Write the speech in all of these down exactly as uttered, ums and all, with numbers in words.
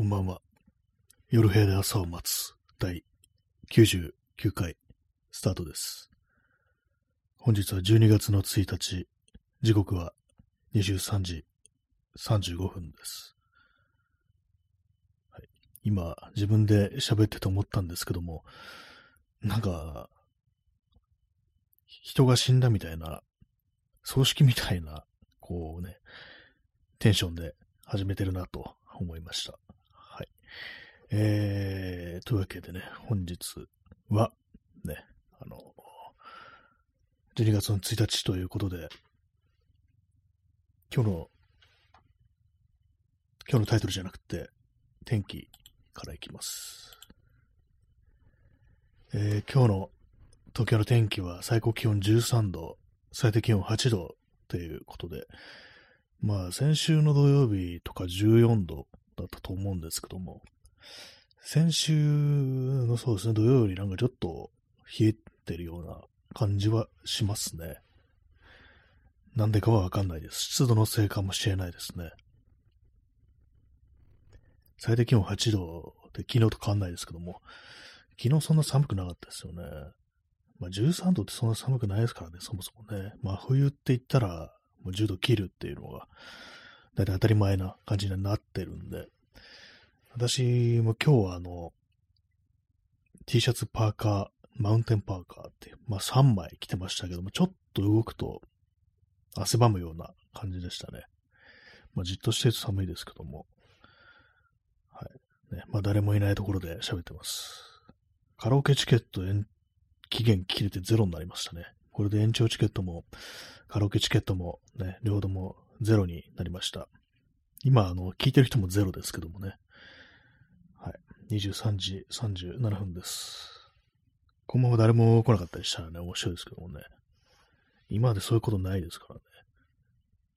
こんばんは。夜部屋で朝を待つだいきゅうじゅうきゅうかいスタートです。本日はじゅうにがつのついたち、時刻はにじゅうさんじさんじゅうごふんです。はい、今自分で喋ってて思ったんですけども、なんか人が死んだみたいな葬式みたいなこうねテンションで始めてるなと思いました。はい。えー、というわけでね、本日は、ね、あの、じゅうにがつのついたちということで、今日の、今日のタイトルじゃなくて、天気からいきます。えー、今日の東京の天気は最高気温じゅうさんど、最低気温はちどということで、まあ、先週の土曜日とかじゅうよんどだったと思うんですけども、先週のそうですね、土曜よりなんかちょっと冷えてるような感じはしますね。なんでかはわかんないです。湿度のせいかもしれないですね。最低気温はちどで昨日と変わんないですけども、昨日そんな寒くなかったですよね。まあ、じゅうさんどってそんな寒くないですからね、そもそもね。まあ、冬って言ったら、もうじゅうど切るっていうのが、だいたい当たり前な感じになってるんで、私も今日はあの、T シャツ、パーカー、マウンテンパーカーっていう、まあさんまい着てましたけども、ちょっと動くと汗ばむような感じでしたね。まあじっとしてると寒いですけども、はい。ね、まあ誰もいないところで喋ってます。カラオケチケット期限切れてゼロになりましたね。これで延長チケットもカラオケチケットもね、両方ともゼロになりました。今、あの、聞いてる人もゼロですけどもね。はい。にじゅうさんじさんじゅうななふんです。このまま誰も来なかったりしたらね、面白いですけどもね。今までそういうことないですからね。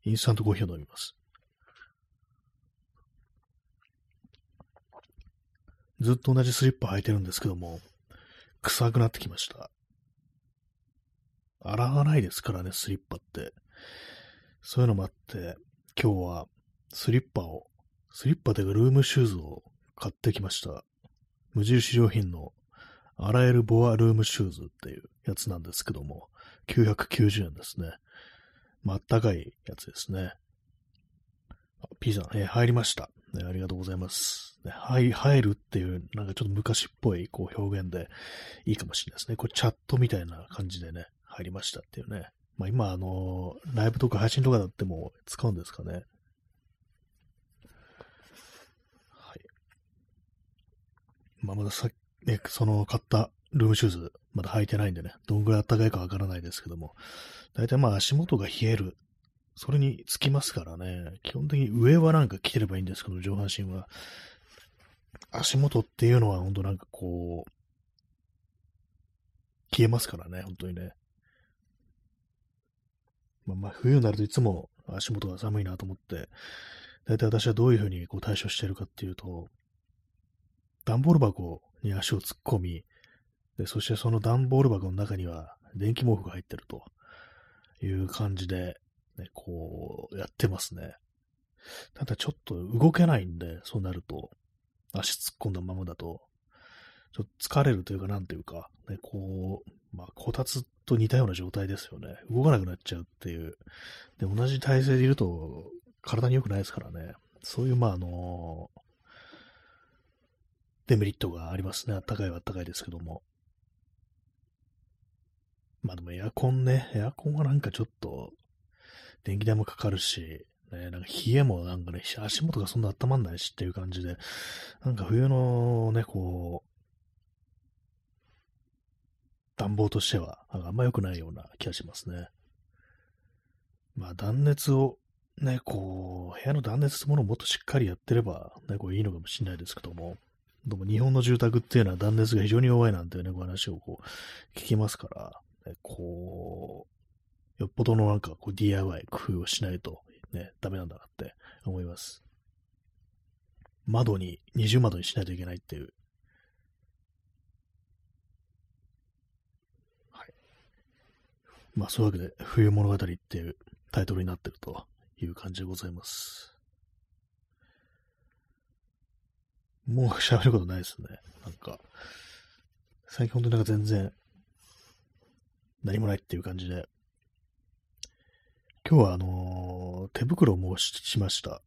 インスタントコーヒーを飲みます。ずっと同じスリッパ履いてるんですけども、臭くなってきました。洗わないですからね、スリッパって。そういうのもあって、今日はスリッパを、スリッパというかルームシューズを買ってきました。無印良品の洗えるボアルームシューズっていうやつなんですけども、きゅうひゃくきゅうじゅうえんですね。まあ、あったかいやつですね。あ、P さん、えー、入りました、ね。ありがとうございます。ね、はい、入るっていう、なんかちょっと昔っぽいこう表現でいいかもしれないですね。これチャットみたいな感じでね。入りましたっていうね。まあ今、あのー、ライブとか配信とかだっても使うんですかね。はい。まあまださっき、ね、その買ったルームシューズ、まだ履いてないんでね、どんぐらい暖かいかわからないですけども、だいたいまあ足元が冷える。それにつきますからね、基本的に上はなんか着てればいいんですけど、上半身は。足元っていうのは本当なんかこう、消えますからね、本当にね。まあ、まあ冬になるといつも足元が寒いなと思って、だいたい私はどういうふうにこう対処しているかっていうと、段ボール箱に足を突っ込み、でそしてその段ボール箱の中には電気毛布が入ってるという感じで、ね、こうやってますね。ただちょっと動けないんで、そうなると、足突っ込んだままだと、ちょっと疲れるというか、なんていうか、ね、こう、まあ、こたつと似たような状態ですよね。動かなくなっちゃうっていう。で、同じ体勢でいると、体に良くないですからね。そういう、まあ、あのー、デメリットがありますね。あったかいはあったかいですけども。まあ、でもエアコンね。エアコンはなんかちょっと、電気代もかかるし、ね、なんか冷えもなんかね、足元がそんな温まんないしっていう感じで、なんか冬のね、こう、暖房としてはあんま良くないような気がしますね。まあ断熱をね、こう、部屋の断熱というものをもっとしっかりやってれば、ね、こういいのかもしれないですけども、でも日本の住宅っていうのは断熱が非常に弱いなんていうね、こう話をこう聞きますから、ね、こう、よっぽどのなんかこう ディーアイワイ 工夫をしないとね、ダメなんだなって思います。窓に、二重窓にしないといけないっていう。まあそういうわけで、冬物語っていうタイトルになってるという感じでございます。もう喋ることないですね。なんか、最近ほんとなんか全然、何もないっていう感じで。今日はあのー、手袋をもう し, しました。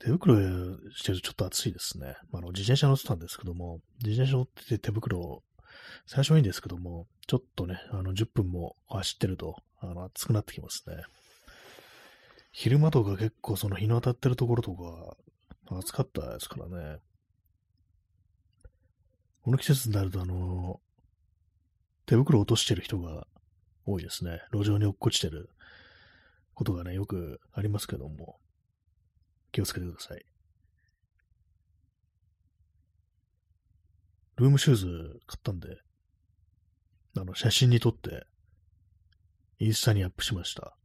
手袋してるとちょっと暑いですね。まあ、あの自転車乗ってたんですけども、自転車乗ってて手袋を、最初はいいんですけども、ちょっとね、あのじゅっぷんも走ってると、あの暑くなってきますね。昼間とか結構その日の当たってるところとか、暑かったですからね。この季節になると、あのー、手袋を落としてる人が多いですね。路上に落っこちてることがね、よくありますけども。気をつけてください。ルームシューズ買ったんで、あの写真に撮ってインスタにアップしました。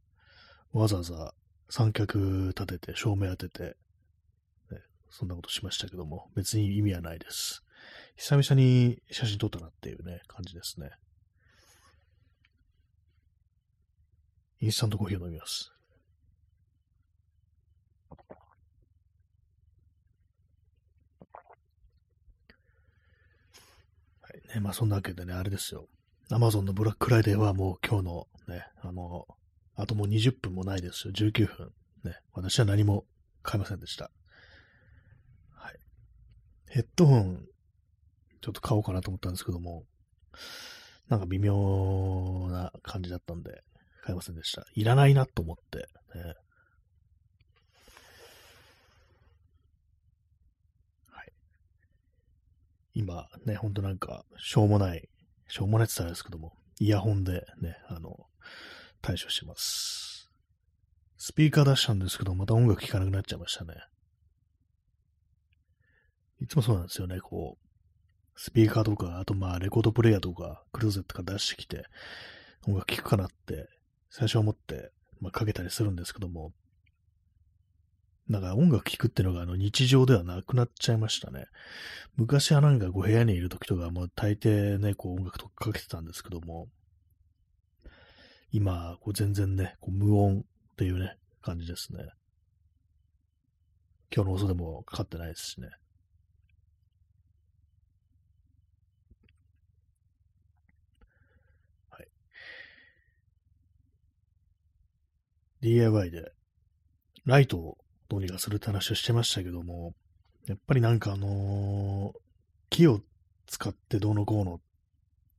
わざわざ三脚立てて照明当てて、ね、そんなことしましたけども、別に意味はないです。久々に写真撮ったなっていうね感じですね。インスタントコーヒーを飲みます。ね、まあそんなわけでね、あれですよ。Amazon のブラックフライデーはもう今日のね、あの、あともうにじゅっぷんもないですよ。じゅうきゅうふん。ね、私は何も買いませんでした。はい。ヘッドホン、ちょっと買おうかなと思ったんですけども、なんか微妙な感じだったんで、買いませんでした。いらないなと思って、ね。今ね、ほんとなんか、しょうもない、しょうもないって言ったらですけども、イヤホンでね、あの、対処してます。スピーカー出したんですけど、また音楽聴かなくなっちゃいましたね。いつもそうなんですよね、こう、スピーカーとか、あとまあ、レコードプレイヤーとか、クローゼットとか出してきて、音楽聴くかなって、最初は思って、まあ、かけたりするんですけども、なんか音楽聴くっていうのがあの日常ではなくなっちゃいましたね。昔はなんかこう部屋にいる時とかもう大抵ね、こう音楽とかかけてたんですけども、今、こう全然ね、こう無音っていうね、感じですね。今日の放送でもかかってないですしね。はい。ディーアイワイ でライトをどうにかするって話をしてましたけども、やっぱりなんかあのー、木を使ってどうのこうの、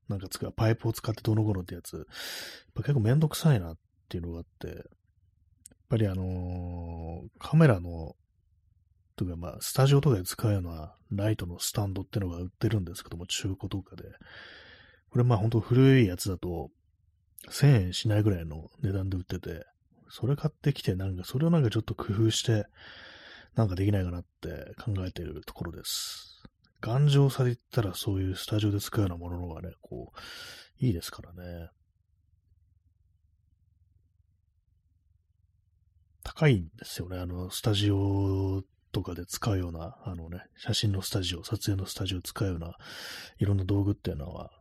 なんか使う、パイプを使ってどうのこうのってやつ、やっぱ結構めんどくさいなっていうのがあって、やっぱりあのー、カメラの、とかまあ、スタジオとかで使うようなライトのスタンドってのが売ってるんですけども、中古とかで。これまあ本当古いやつだと、せんえんしないぐらいの値段で売ってて、それ買ってきて、なんか、それをなんかちょっと工夫して、なんかできないかなって考えているところです。頑丈さで言ったら、そういうスタジオで使うようなものの方がね、こう、いいですからね。高いんですよね。あの、スタジオとかで使うような、あのね、写真のスタジオ、撮影のスタジオ使うような、いろんな道具っていうのは、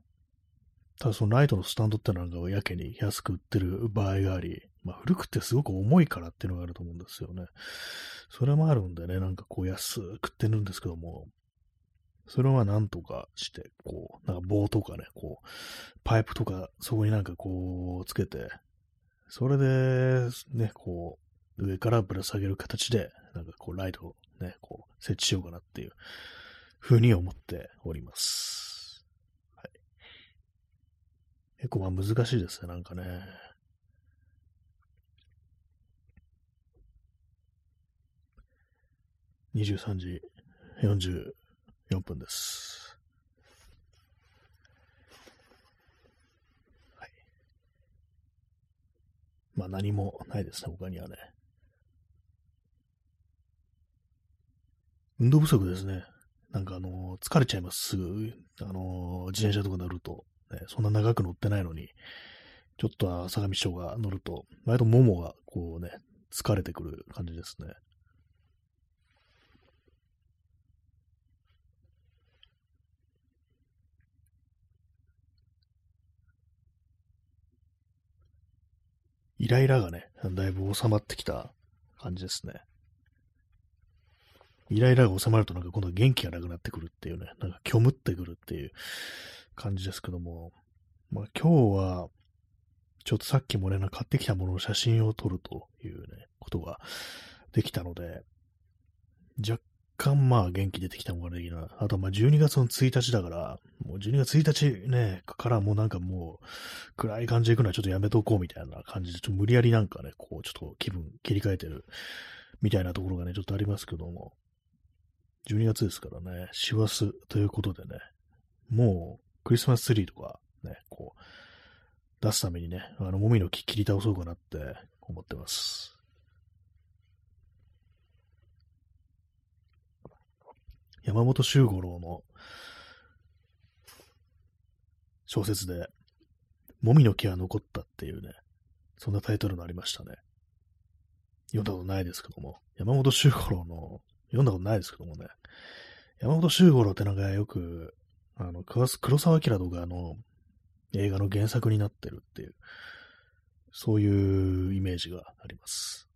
ただそのライトのスタンドってなんかをやけに安く売ってる場合があり、まあ、古くてすごく重いからっていうのがあると思うんですよね。それもあるんでね、なんかこう安くってるんですけども、それはなんとかして、こう、なんか棒とかね、こう、パイプとか、そこになんかこう、つけて、それで、ね、こう、上からぶら下げる形で、なんかこう、ライトをね、こう、設置しようかなっていうふうに思っております。はい。結構まあ難しいですね、なんかね。にじゅうさんじよんじゅうよんぷんです。はい。まあ何もないですね、他にはね。運動不足ですね。なんかあの、疲れちゃいます、すぐ。あの、自転車とか乗ると、ね。そんな長く乗ってないのに、ちょっと坂道とか乗ると、割とももがこうね、疲れてくる感じですね。イライラがね、だいぶ収まってきた感じですね。イライラが収まるとなんか今度元気がなくなってくるっていうね、なんか虚無ってくるっていう感じですけども、まあ今日は、ちょっとさっきもね、買ってきたものの写真を撮るというね、ことができたので、若干まあ元気出てきたのができな。あとまあじゅうにがつのついたちだから、もうじゅうにがつついたちね、からもうなんかもう暗い感じでいくのはちょっとやめとこうみたいな感じで、ちょっと無理やりなんかね、こうちょっと気分切り替えてるみたいなところがね、ちょっとありますけども、じゅうにがつですからね、師走ということでね、もうクリスマスツリーとかね、こう、出すためにね、あの、もみの木切り倒そうかなって思ってます。山本周五郎の小説で、もみの木は残ったっていうね、そんなタイトルのありましたね。読んだことないですけども、山本周五郎の、読んだことないですけどもね、山本周五郎ってなんかよく、あの、黒澤明とかの、映画の原作になってるっていう、そういうイメージがあります。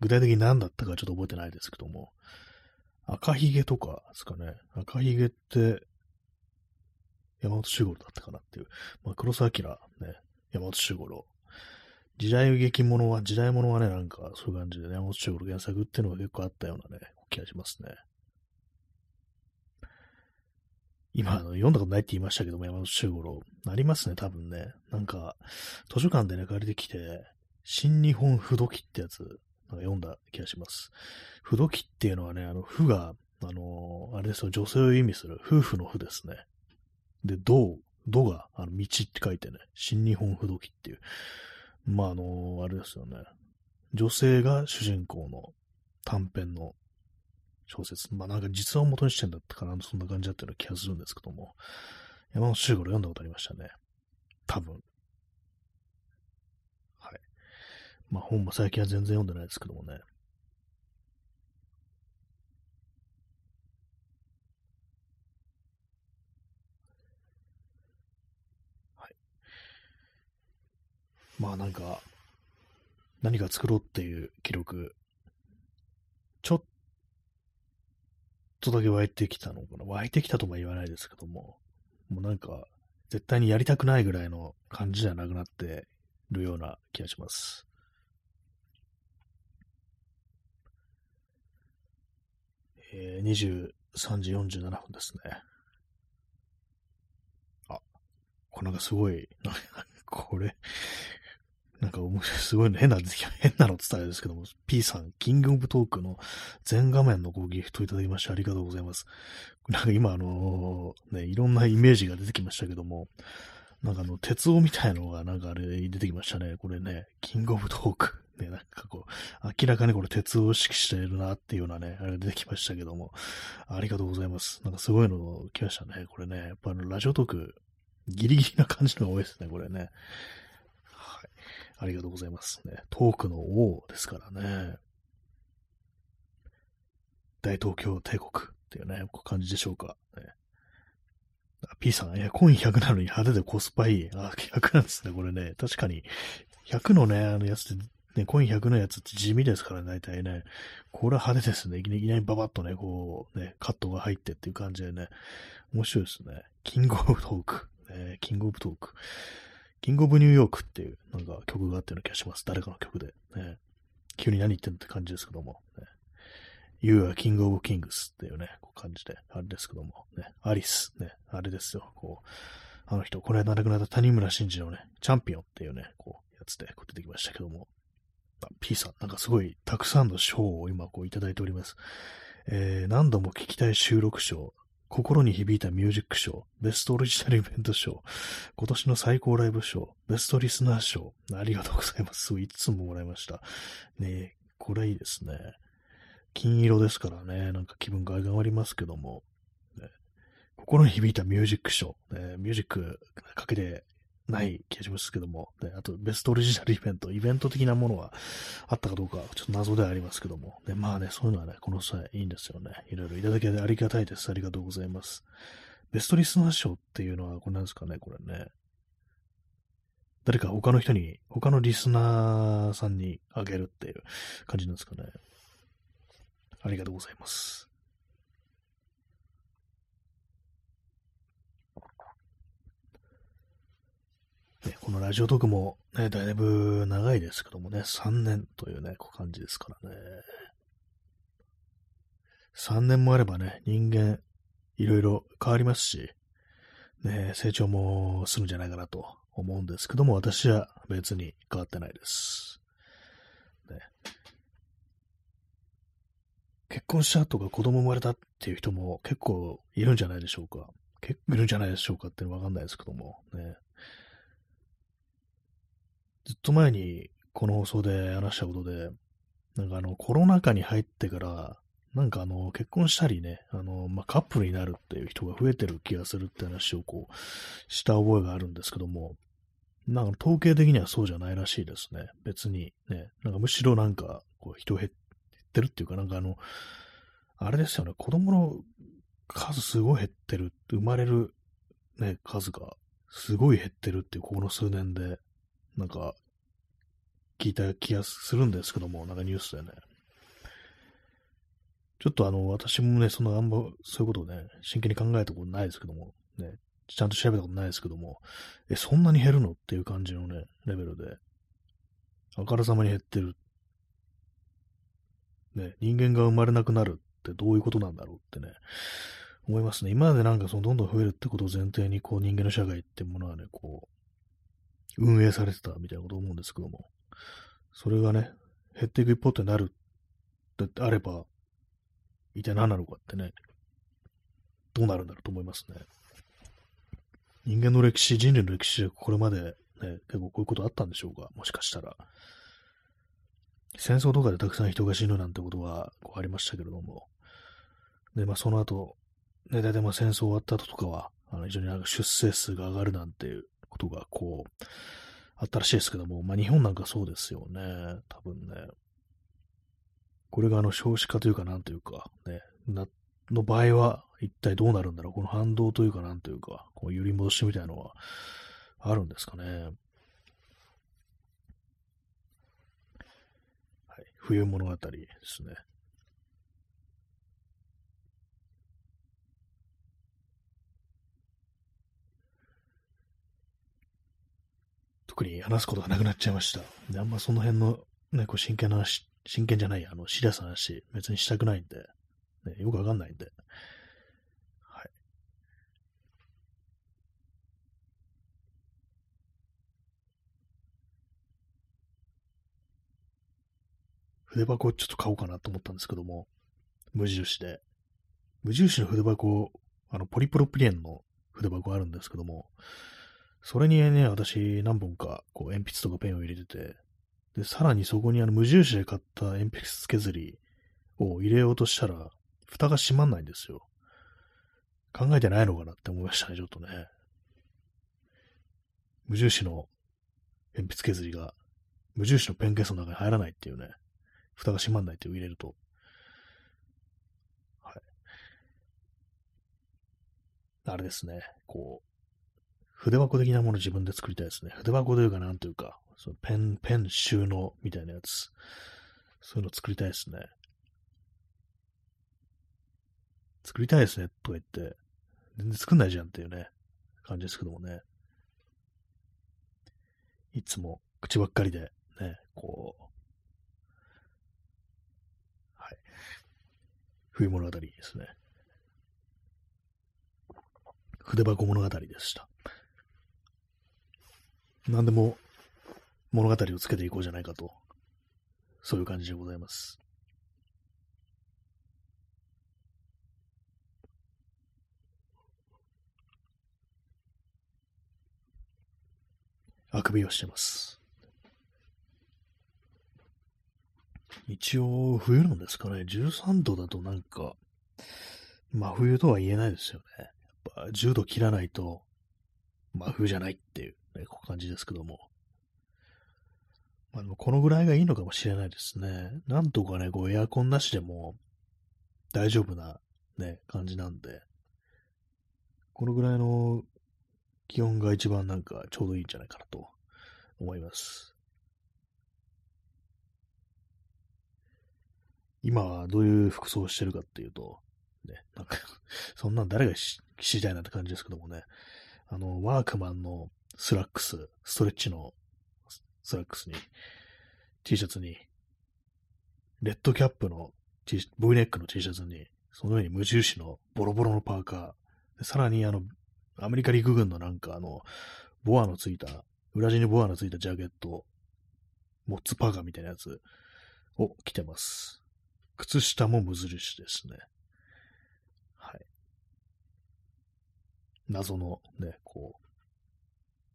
具体的に何だったかちょっと覚えてないですけども、赤ひげとかですかね。赤ひげって、山本周五郎だったかなっていう。まあ、黒澤明、ね、山本周五郎。時代劇物は、時代物はね、なんかそういう感じで、ね、山本周五郎原作っていうのが結構あったようなね、気がしますね。今、あの、読んだことないって言いましたけども、山本周五郎。ありますね、多分ね。なんか、図書館でね、借りてきて、新日本風土記ってやつ、なんか読んだ気がします。風土記っていうのはね、あの、風が、あのー、あれですよ、女性を意味する、夫婦の夫ですね。で、道、道が、あの、道って書いてね、新日本風土記っていう。まあ、あのー、あれですよね。女性が主人公の短編の、小説。まあなんか実話を元にしてんだったかな、そんな感じだったような気がするんですけども。山本周五郎読んだことありましたね。多分。はい。まあ本も最近は全然読んでないですけどもね。はい。まあなんか、何か作ろうっていう記録、ちょっとちょっとだけ湧いてきたのかな。湧いてきたとも言わないですけども、もうなんか、絶対にやりたくないぐらいの感じじゃなくなってるような気がします。えー、にじゅうさんじよんじゅうななふんですね。あ、これなんかすごい、これ、なんかすごい変な、変なの伝えですけども、P さん、キングオブトークの全画面のごギフトいただきましてありがとうございます。なんか今あのー、ね、いろんなイメージが出てきましたけども、なんかあの、鉄王みたいのがなんかあれ出てきましたね。これね、キングオブトーク。ね、なんかこう、明らかにこれ鉄王を意識しているなっていうようなね、あれ出てきましたけども、ありがとうございます。なんかすごいの来ましたね。これね、やっぱあの、ラジオトーク、ギリギリな感じのが多いですね、これね。ありがとうございますね。トークの王ですからね。大東京帝国っていうね、こう感じでしょうか。ね、P さん、いや、今ひゃくなのに派手でコスパいい。あ、ひゃくなんですね、これね。確かに、ひゃくのね、あのやつって、ね、コインひゃくのやつって地味ですからね、大体ね。これは派手ですね。いきなりババッとね、こう、ね、カットが入ってっていう感じでね。面白いですね。キングオブトーク。ね、キングオブトーク。キングオブニューヨークっていうなんか曲があっての気がします。誰かの曲で。ね、急に何言ってんのって感じですけども。ね、You are King of Kings っていうね、こう感じで、あれですけども。ね、アリス、ね、あれですよ。こう、あの人、この間亡くなった谷村新司のね、チャンピオンっていうね、こう、やつで出てきましたけども。P さん、なんかすごいたくさんの賞を今こういただいております。えー、何度も聞きたい収録賞。心に響いたミュージック賞、ベストオリジナルイベント賞、今年の最高ライブ賞、ベストリスナー賞、ありがとうございます。いつももらいました。ねえ、これいいですね。金色ですからね、なんか気分が上がりますけども、ね、心に響いたミュージック賞、ね、ミュージックかけてない気がしますけども、ね、あとベストオリジナルイベント、イベント的なものはあったかどうか、ちょっと謎ではありますけども、ね、まあね、そういうのはね、この際いいんですよね。いろいろいただきありがたいです。ありがとうございます。ベストリスナー賞っていうのは、これなんですかね、これね。誰か他の人に、他のリスナーさんにあげるっていう感じなんですかね。ありがとうございます。このラジオトークもね、だいぶ長いですけどもね、さんねんというね、感じですからね。さんねんもあればね、人間、いろいろ変わりますし、ね、成長もするんじゃないかなと思うんですけども、私は別に変わってないです。ね、結婚したとか子供生まれたっていう人も結構いるんじゃないでしょうか。結構いるんじゃないでしょうかってわかんないですけども、ね。ずっと前にこの放送で話したことで、なんかあのコロナ禍に入ってから、なんかあの結婚したりね、あのまあ、カップルになるっていう人が増えてる気がするって話をこうした覚えがあるんですけども、なんか統計的にはそうじゃないらしいですね。別にね、なんかむしろなんかこう人減ってるっていうか、なんかあのあれですよね、子供の数すごい減ってる、生まれるね数がすごい減ってるっていうこの数年でなんか聞いた気がするんですけども、なんかニュースでね。ちょっとあの、私もね、そのあんま、そういうことをね、真剣に考えたことないですけども、ね、ちゃんと調べたことないですけども、え、そんなに減るのっていう感じのね、レベルで、あからさまに減ってる。ね、人間が生まれなくなるってどういうことなんだろうってね、思いますね。今までなんかその、どんどん増えるってことを前提に、こう、人間の社会ってものはね、こう、運営されてたみたいなことを思うんですけども、それがね、減っていく一方ってなるってあれば、一体何なのかってね、どうなるんだろうと思いますね。人間の歴史、人類の歴史でこれまで、ね、結構こういうことあったんでしょうか、もしかしたら。戦争とかでたくさん人が死ぬなんてことはこうありましたけれども、で、まあ、その後、ね、大体まあ戦争終わった後とかは、あの非常になんか出生数が上がるなんていうことがこう、あったらしいですけども、まあ、日本なんかそうですよね、多分ね。これがあの少子化というかなんというか、ね、なの場合は一体どうなるんだろう、この反動というかなんというか、こう揺り戻しみたいなのはあるんですかね。はい、冬物語ですね。特に話すことがなくなっちゃいました。で、あんまその辺の、ね、こう真剣な話、真剣じゃない、あの、シリアスな話、別にしたくないんで、ね、よくわかんないんで。はい。筆箱ちょっと買おうかなと思ったんですけども、無印で。無印の筆箱、あの、ポリプロピレンの筆箱あるんですけども、それにね、私何本か、こう、鉛筆とかペンを入れてて、で、さらにそこにあの無印で買った鉛筆削りを入れようとしたら、蓋が閉まんないんですよ。考えてないのかなって思いましたね、ちょっとね。無印の鉛筆削りが、無印のペンケースの中に入らないっていうね、蓋が閉まんないっていう入れると。はい。あれですね、こう、筆箱的なもの自分で作りたいですね。筆箱というかなんというか、そのペン、ペン収納みたいなやつ。そういうの作りたいですね。作りたいですね、とか言って。全然作んないじゃんっていうね、感じですけどもね。いつも口ばっかりで、ね、こう。はい。冬物語ですね。筆箱物語でした。何でも、物語をつけていこうじゃないかと、そういう感じでございます。あくびをしてます。一応、冬なんですかね。じゅうさんどだとなんか、真冬とは言えないですよね。やっぱじゅうど切らないと、真冬じゃないっていう、ね、こう感じですけども。まあ、このぐらいがいいのかもしれないですね。なんとかね、こうエアコンなしでも大丈夫な、ね、感じなんで、このぐらいの気温が一番なんかちょうどいいんじゃないかなと思います。今はどういう服装をしてるかっていうと、ね、なんかそんなん誰が知りたいなって感じですけどもね、あの、ワークマンのスラックス、ストレッチのスラックスに、T シャツに、レッドキャップの T、V ネックの T シャツに、その上に無印のボロボロのパーカー、でさらにあの、アメリカ陸軍のなんかあの、ボアのついた、裏地にボアのついたジャケット、モッツパーカーみたいなやつを着てます。靴下も無印ですね。はい。謎のね、こう、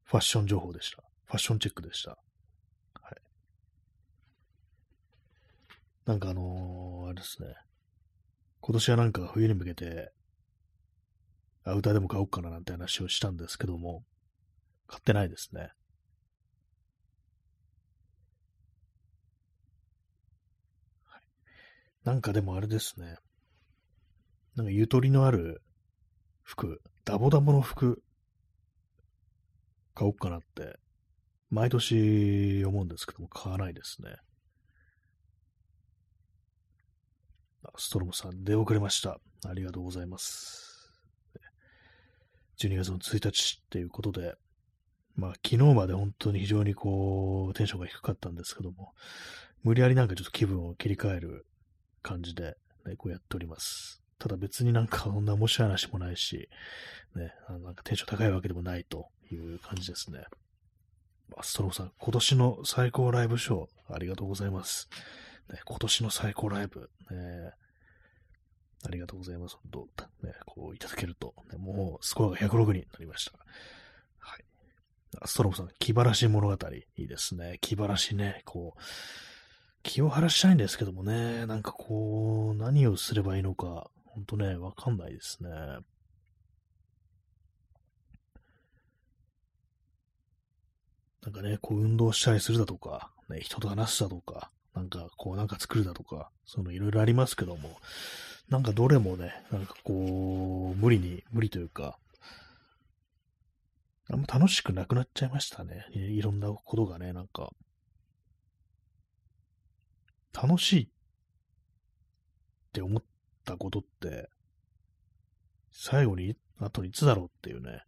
ファッション情報でした。ファッションチェックでした。はい。なんかあのー、あれですね。今年はなんか冬に向けて、アウターでも買おうかななんて話をしたんですけども、買ってないですね。はい、なんかでもあれですね。なんかゆとりのある服、ダボダボの服、買おうかなって、毎年思うんですけども、買わないですね。あ、ストロムさん、出遅れました。ありがとうございます。じゅうにがつのついたちっていうことで、まあ、昨日まで本当に非常にこう、テンションが低かったんですけども、無理やりなんかちょっと気分を切り替える感じで、ね、こうやっております。ただ別になんかそんな面白い話もないし、ね、あのなんかテンション高いわけでもないという感じですね。ストロムさん、今年の最高ライブショー、ありがとうございます。ね、今年の最高ライブ、ね、ありがとうございます。どう、ね、こういただけると、ね、もうスコアがひゃくろくになりました。はい。ストロムさん、気晴らしい物語、いいですね。気晴らしいね、こう、気を晴らしたいんですけどもね、なんかこう、何をすればいいのか、ほんとね、わかんないですね。なんかね、こう運動したりするだとか、ね、人と話すだとか、なんかこうなんか作るだとか、そういうのいろいろありますけども、なんかどれもね、なんかこう、無理に、無理というか、あんま楽しくなくなっちゃいましたね。いろんなことがね、なんか、楽しいって思ったことって、最後に、あといつだろうっていうね、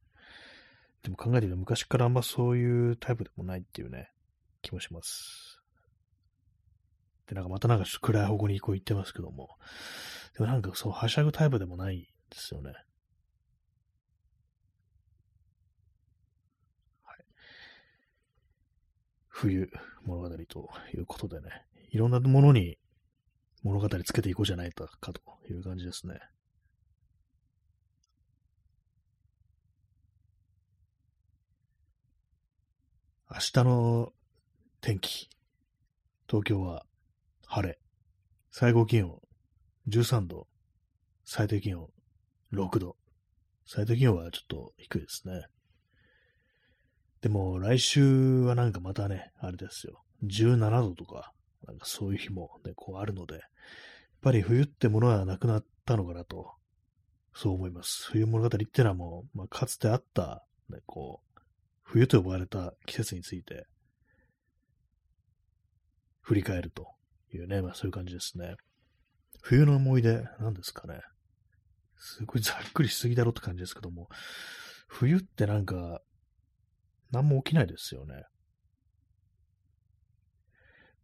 でも考えてみると昔からあんまそういうタイプでもないっていうね、気もします。で、なんかまたなんかちょっと暗い方向にこう行ってますけども。でもなんかそう、はしゃぐタイプでもないんですよね。はい。冬物語ということでね、いろんなものに物語つけていこうじゃないかという感じですね。明日の天気、東京は晴れ、最高気温じゅうさんど、最低気温ろくど、最低気温はちょっと低いですね。でも来週はなんかまたね、あれですよ、じゅうななどとか、なんかそういう日も、ね、こうあるので、やっぱり冬ってものはなくなったのかなと、そう思います。冬物語ってのはもう、まあ、かつてあった、ね、こう、冬と呼ばれた季節について振り返るというね、まあそういう感じですね。冬の思い出、何ですかね。すごいざっくりしすぎだろって感じですけども、冬ってなんか、何も起きないですよね。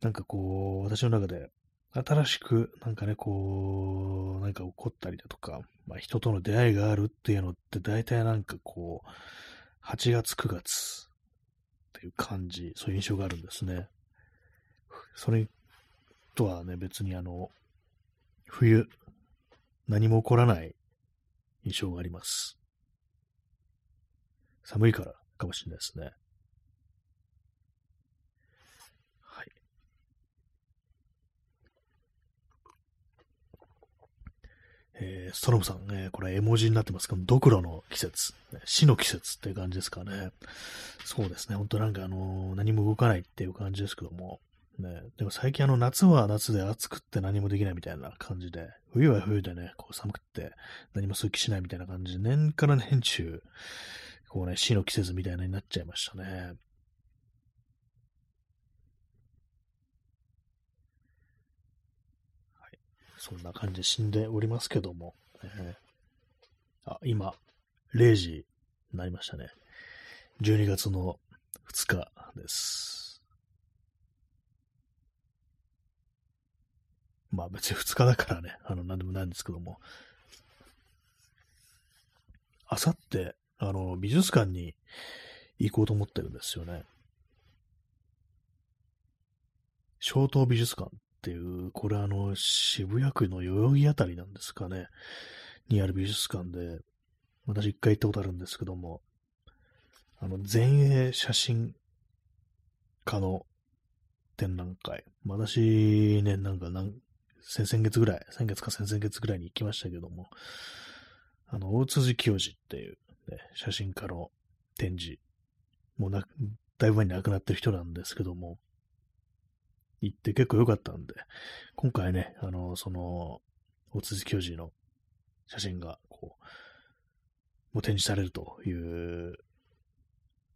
なんかこう、私の中で、新しくなんかね、こう、なんか起こったりだとか、まあ人との出会いがあるっていうのって、大体なんかこう、はちがつ、くがつっていう感じ、そういう印象があるんですね。それとはね、別にあの、冬、何も起こらない印象があります。寒いからかもしれないですね。はい。えー、ストロムさんね、これ絵文字になってますけど、ドクロの季節、死の季節っていう感じですかね。そうですね、ほんとなんかあのー、何も動かないっていう感じですけども、ね、でも最近あの夏は夏で暑くって何もできないみたいな感じで、冬は冬でね、こう寒くって何もする気しないみたいな感じで、年から年中、こうね、死の季節みたいなになっちゃいましたね。そんな感じで死んでおりますけども、えー、あ、今れいじになりましたね。じゅうにがつのふつかです。まあ別にふつかだからね、あの、なんでもないんですけども。あさって、あの、美術館に行こうと思ってるんですよね。松濤美術館っていう、これあの、渋谷区の代々木あたりなんですかね、にある美術館で、私一回行ったことあるんですけども、あの、前衛写真家の展覧会。私ね、なんか何、先々月ぐらい、先月か先々月ぐらいに行きましたけども、あの、大辻清司っていう、ね、写真家の展示、もうな、だいぶ前に亡くなってる人なんですけども、行って結構良かったんで、今回ね、あの、その、大辻清司の写真が、こう、もう展示されるという、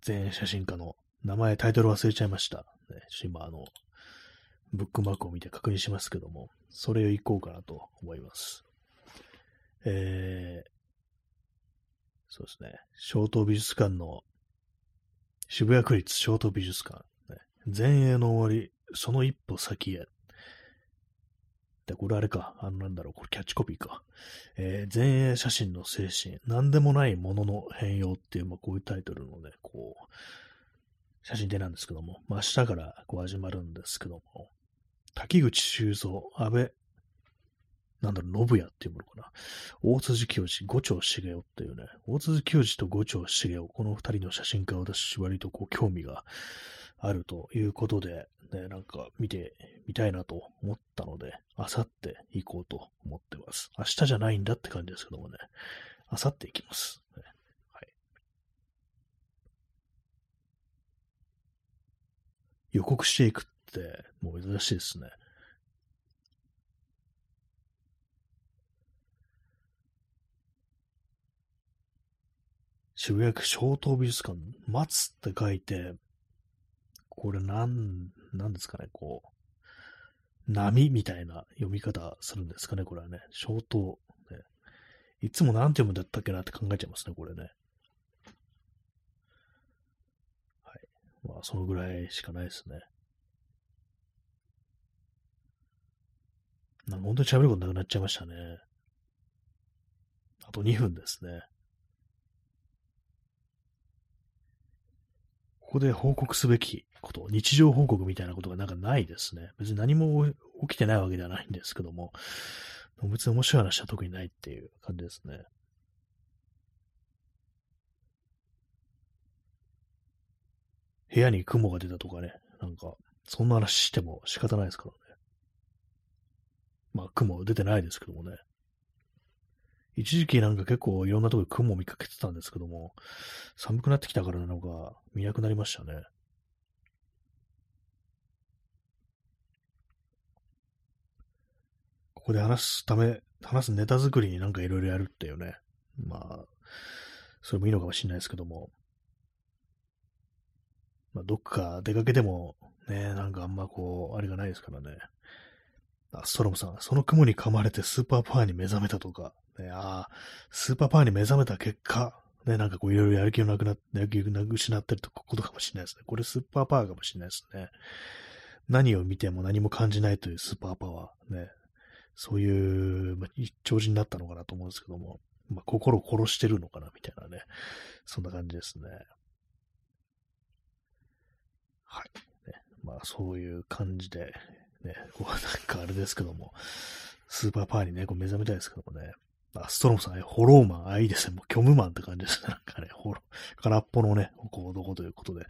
前写真家の名前、タイトル忘れちゃいました。ね、今、あの、ブックマークを見て確認しますけども、それを行こうかなと思います。えー、そうですね、松濤美術館の、渋谷区立松濤美術館、ね、前衛の終わり、その一歩先へ。で、これあれか、あの、なんだろう、これキャッチコピーか。えー、前衛写真の精神、なんでもないものの変容っていう、まあ、こういうタイトルのね、こう、写真展なんですけども、まあ、明日からこう始まるんですけども、滝口修造、安倍、なんだろう、信也っていうものかな。大辻清司、五条茂雄っていうね、大辻清司と五条茂雄、この二人の写真家は私、割とこう、興味があるということで、ね、なんか見てみたいなと思ったので、明後日行こうと思ってます。明日じゃないんだって感じですけどもね、明後日行きます。ね、はい。予告していくって、もう珍しいですね。渋谷区松濤美術館、待つって書いて、これなん、なんですかね、こう、波みたいな読み方するんですかね、これはね。松濤、ね。いつもなんて読むんだったっけなって考えちゃいますね、これね。はい。まあ、そのぐらいしかないですね。なんか本当に喋ることなくなっちゃいましたね。あとにふんですね。ここで報告すべきこと、日常報告みたいなことがなんかないですね。別に何も起きてないわけではないんですけども、別に面白い話は特にないっていう感じですね。部屋に雲が出たとかね、なんか、そんな話しても仕方ないですからね。まあ、雲出てないですけどもね。一時期なんか結構いろんなところで雲を見かけてたんですけども、寒くなってきたからなのか見なくなりましたね。ここで話すため、話すネタ作りになんかいろいろやるっていうね。まあ、それもいいのかもしれないですけども。まあ、どっか出かけてもね、なんかあんまこう、あれがないですからね。あ、ストロムさん、その雲に噛まれてスーパーパワーに目覚めたとか。ね、ああ、スーパーパワーに目覚めた結果、ね、なんかこういろいろやる気をなくなって、やる気をなく失ってることかもしれないですね。これスーパーパワーかもしれないですね。何を見ても何も感じないというスーパーパワー。ね、そういう、まあ、一丁字になったのかなと思うんですけども、まあ、心を殺してるのかなみたいなね、そんな感じですね。はい。ね、まあそういう感じで、ね、こうなんかあれですけども、スーパーパワーにね、こう目覚めたいですけどもね。あ、ストロムさん、ホローマン、あ、いいですね。もう虚無マンって感じですね。なんかね、ホロ、空っぽのね、こう、どこということで、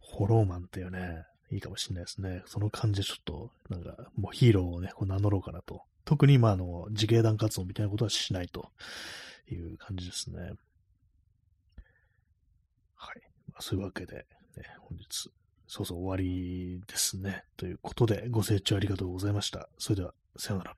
ホローマンっていうね、いいかもしれないですね。その感じでちょっと、なんか、もうヒーローをね、こう名乗ろうかなと。特に、まあ、あの、自警団活動みたいなことはしないという感じですね。はい。まあ、そういうわけで、ね、本日、そうそう終わりですね。ということで、ご清聴ありがとうございました。それでは、さよなら。